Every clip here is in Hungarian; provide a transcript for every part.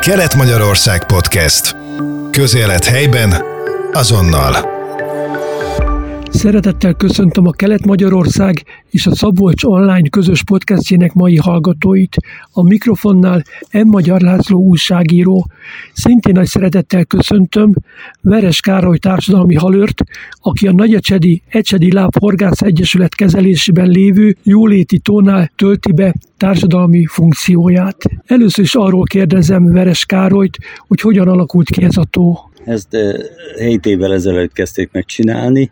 Kelet-Magyarország Podcast. Közélet helyben, azonnal. Szeretettel köszöntöm a Kelet-Magyarország és a Szabolcs Online közös podcastjének mai hallgatóit. A mikrofonnál Magyar László újságíró. Szintén nagy szeretettel köszöntöm Veres Károly társadalmi halőrt, aki a nagyecsedi Ecsedi-láp Horgász Egyesület kezelésében lévő jóléti tónál tölti be társadalmi funkcióját. Először is arról kérdezem Veres Károlyt, hogy hogyan alakult ki ez a tó. Ezt 7 évvel ezelőtt kezdték megcsinálni,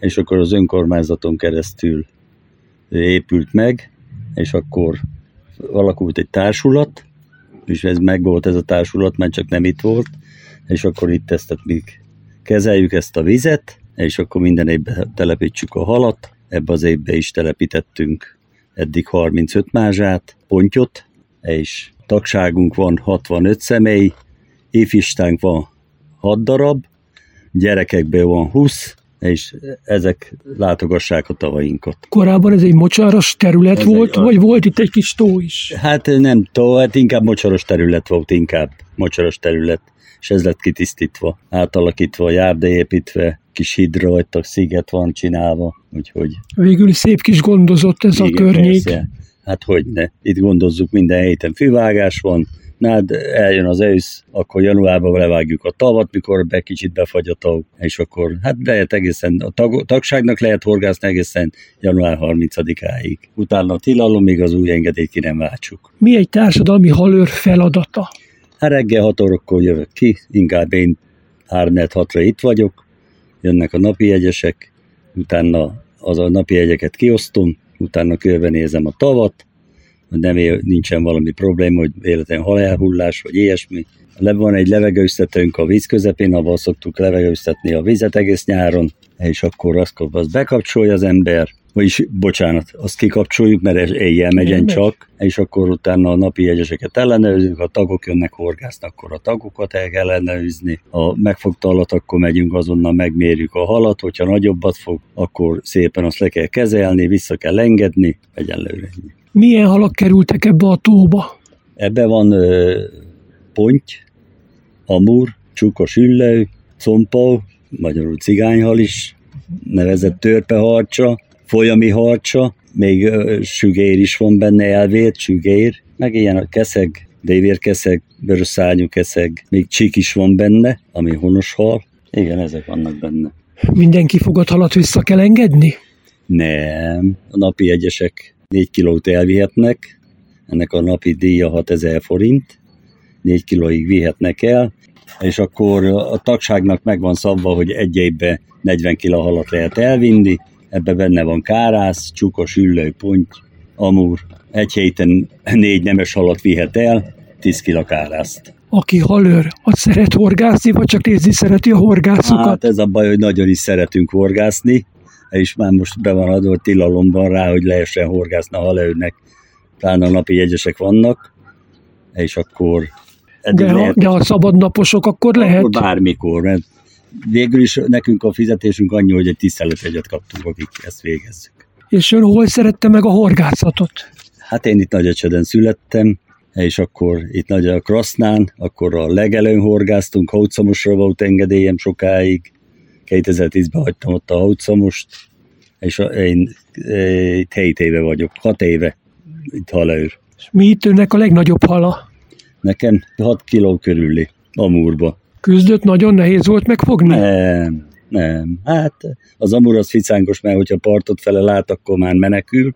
és akkor az önkormányzaton keresztül épült meg, és akkor alakult egy társulat, és ez megvolt ez a társulat, mert csak nem itt volt, és akkor itt ezt mi kezeljük ezt a vizet, és akkor minden évben telepítsük a halat, ebbe az évben is telepítettünk eddig 35 mázsát, pontyot, és tagságunk van 65 személy, éfistánk van 6 darab, gyerekekben van 20, és ezek látogassák a tavainkat. Korábban ez egy mocsaras terület ez volt, vagy volt itt egy kis tó is? Hát nem tó, hát inkább mocsaras terület volt, és ez lett kitisztítva, átalakítva, járdaépítve, kis híd rajta, sziget van csinálva, úgyhogy... Végül szép kis gondozott ez a környék. Persze. Hát hogyne, itt gondozzuk minden héten, fűvágás van, eljön az ősz, akkor januárban levágjuk a tavat, mikor kicsit befagy a tav, és akkor hát lehet egészen, a tagságnak lehet horgászni egészen január 30-áig. Utána a tilalomig az új engedélyt ki nem váltsuk. Mi egy társadalmi halőr feladata? Hát reggel 6 órakor jövök ki, inkább én 3-6-ra itt vagyok, jönnek a napi jegyesek, utána az a napi jegyeket kiosztom, utána körbenézem a tavat, nincsen valami probléma, hogy véletlen halálhullás, vagy ilyesmi. Van egy levegőztetőnk a víz közepén, abban szoktuk levegőztetni a vizet egész nyáron, és akkor azt bekapcsolja az ember, vagyis azt kikapcsoljuk, mert éjjel megyen csak, és akkor utána a napi jegyeseket ellenőrzünk, ha a tagok jönnek horgászni, akkor a tagokat el kell ellenőrizni. Ha megfogta halat, akkor megyünk azonnal, megmérjük a halat, hogyha nagyobbat fog, akkor szépen azt le kell kezelni, vissza kell engedni, egyenlőrezni. Milyen halak kerültek ebbe a tóba? Ebbe van ponty, amur, csukos üllő, compau, magyarul cigányhal is, nevezett törpeharcsa, folyami harcsa, még sügér is van benne, elvét, sügér, meg ilyen a keszeg, dévérkeszeg, vörösszárnyú keszeg, még csík is van benne, ami honos hal. Igen, ezek vannak benne. Mindenki fogott halat vissza kell engedni? Nem, a napi egyesek 4 kilót elvihetnek, ennek a napi díja 6000 forint, 4 kilóig vihetnek el, és akkor a tagságnak meg van szabva, hogy egy évben 40 kiló halat lehet elvinni, ebbe benne van kárász, csukos, üllő, ponty, amúr, egy héten 4 nemes halat vihet el, 10 kiló kárászt. Aki halőr, az szeret horgászni, vagy csak nézni szereti a horgászokat? Hát ez a baj, hogy nagyon is szeretünk horgászni, és már most be van adva tilalomban rá, hogy lehessen horgászni a halőrnek. Talán a napi jegyesek vannak, és akkor... De a szabadnaposok akkor lehet? Akkor bármikor, mert végül is nekünk a fizetésünk annyi, hogy egy tiszteletjegyet kaptunk, akik ezt végezzük. És ön hol szerette meg a horgászatot? Hát én itt Nagyecseden születtem, és akkor itt Nagy Krasznán, akkor a legelőn horgáztunk, hautszamosra volt engedélyem sokáig, 2010-ben hagytam ott a hautzamost, és én itt 7 éve vagyok, 6 éve itt halőr. És mi itt önnek a legnagyobb hala? Nekem 6 kiló körüli, amúrba. Küzdött, nagyon nehéz volt megfogni? Nem. Hát az amúr az ficánkos, mert hogyha partot fele lát, akkor már menekül,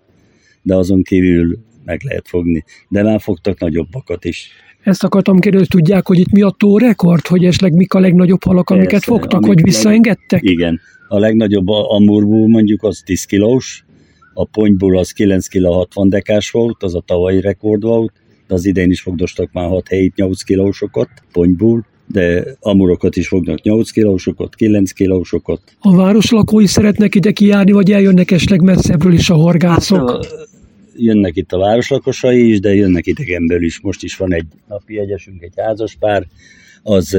de azon kívül meg lehet fogni. De már fogtak nagyobbakat is. Ezt akartam kérdezni, tudják, hogy itt mi a tó rekord, hogy esetleg mik a legnagyobb halak, amiket persze, fogtak, hogy visszaengedtek? Igen. A legnagyobb amurból mondjuk az 10 kilós, a pontyból az 9 kg 60 dekás volt, az a tavalyi rekord volt, de az idén is fogdostak már 6-7-8 kilósokat pontyból, de amurokat is fognak 8 kilósokat, 9 kilósokat. A város lakói szeretnek ide kijárni, vagy eljönnek esetleg messzebbről is a horgászok? Jönnek itt a városlakosai is, de jönnek idegenből is. Most is van egy napi egyesünk, egy házaspár, az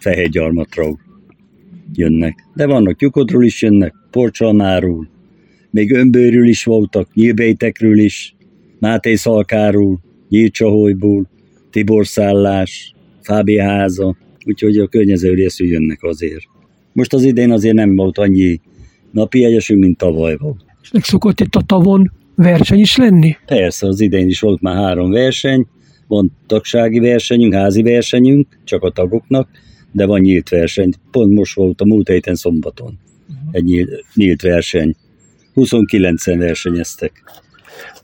Fehérgyarmatról jönnek. De vannak Tyukodról is jönnek, Porcsalmáról, még Ömbölyről is voltak, Nyírbéltekről is, Máté Szalkáról, Nyírcsaholyból, Tibor-szállás, Fábi háza, úgyhogy a környező részű jönnek azért. Most az idén azért nem volt annyi napi jegyesünk, mint tavaly volt. És meg szokott itt a tavon verseny is lenni? Persze, az idén is volt már 3 verseny, van tagsági versenyünk, házi versenyünk, csak a tagoknak, de van nyílt verseny. Pont most volt a múlt héten szombaton egy nyílt verseny. 29-en versenyeztek.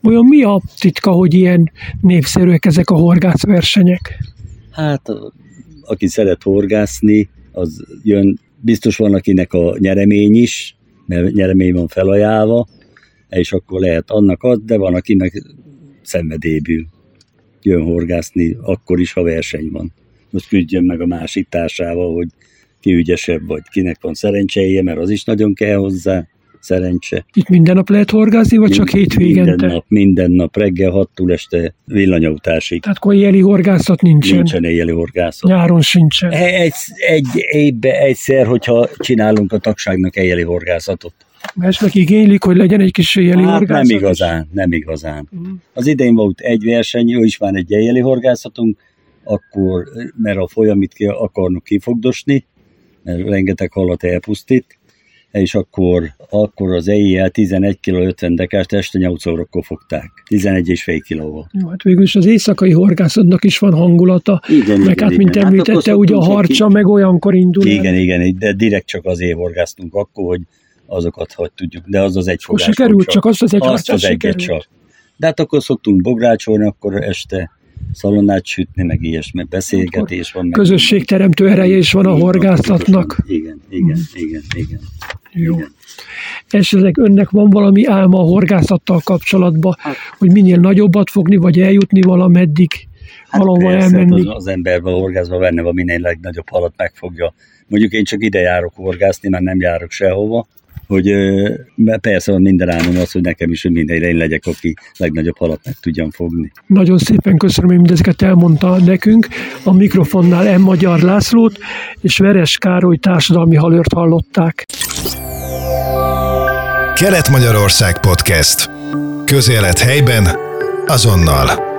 Olyan mi a titka, hogy ilyen népszerűek ezek a horgászversenyek? Hát, aki szeret horgászni, az jön, biztos van akinek a nyeremény is, mert nyeremény van felajánlva, és akkor lehet annak az, de van aki meg szenvedélyből jön horgászni, akkor is, ha verseny van. Most küldjön meg a másik társával, hogy ki ügyesebb vagy, kinek van szerencséje, mert az is nagyon kell hozzá. Szerencse. Itt minden nap lehet horgászni, vagy csak hétvégente? Minden nap, reggel 6-tól este villanyautásig. Tehát akkor éjjeli horgászat nincsen? Nincsen éjjeli horgászat. Nyáron sincsen? Egy évben egyszer, hogyha csinálunk a tagságnak éjjeli horgászatot. Másnak igénylik, hogy legyen egy kis éjjeli horgászat? Nem igazán. Az idén volt egy verseny, ő is van egy éjjeli horgászatunk, akkor, mert a folyamit akarnak kifogdosni, mert rengeteg halat elpusztít, és akkor az EIL 11 kg 50 dekást este 8 órakor fogták. 11,5 kilóval. Jó, hát végül is az éjszakai horgászatnak is van hangulata. Igen, mint említette, hát ugye a harcsa meg olyankor indul. Igen, de direkt csak azért horgáztunk akkor, hogy azokat hogy tudjuk, de az az egyfogás. Most sikerült, csak azt az egy harcsa sikerült. Csak. De hát akkor szoktunk bográcsolni, akkor este szalonnát sütni, meg ilyesmi beszélgetés van. Közösségteremtő ereje is van a horgászatnak. Igen. Jó. Esetleg önnek van valami álma a horgászattal kapcsolatban, hogy minél nagyobbat fogni, vagy eljutni valameddig, valahol elmenni? Az emberben horgászva benne van, minél legnagyobb halat megfogja. Mondjuk én csak ide járok horgászni, már nem járok sehova, hogy persze van minden álmom az, hogy nekem is, hogy mindenre én legyek, aki legnagyobb halat meg tudjam fogni. Nagyon szépen köszönöm, hogy mindezeket elmondta nekünk. A mikrofonnál Magyar Lászlót és Veres Károly társadalmi halőrt hallották. Kelet-Magyarország Podcast. Közélet helyben, azonnal.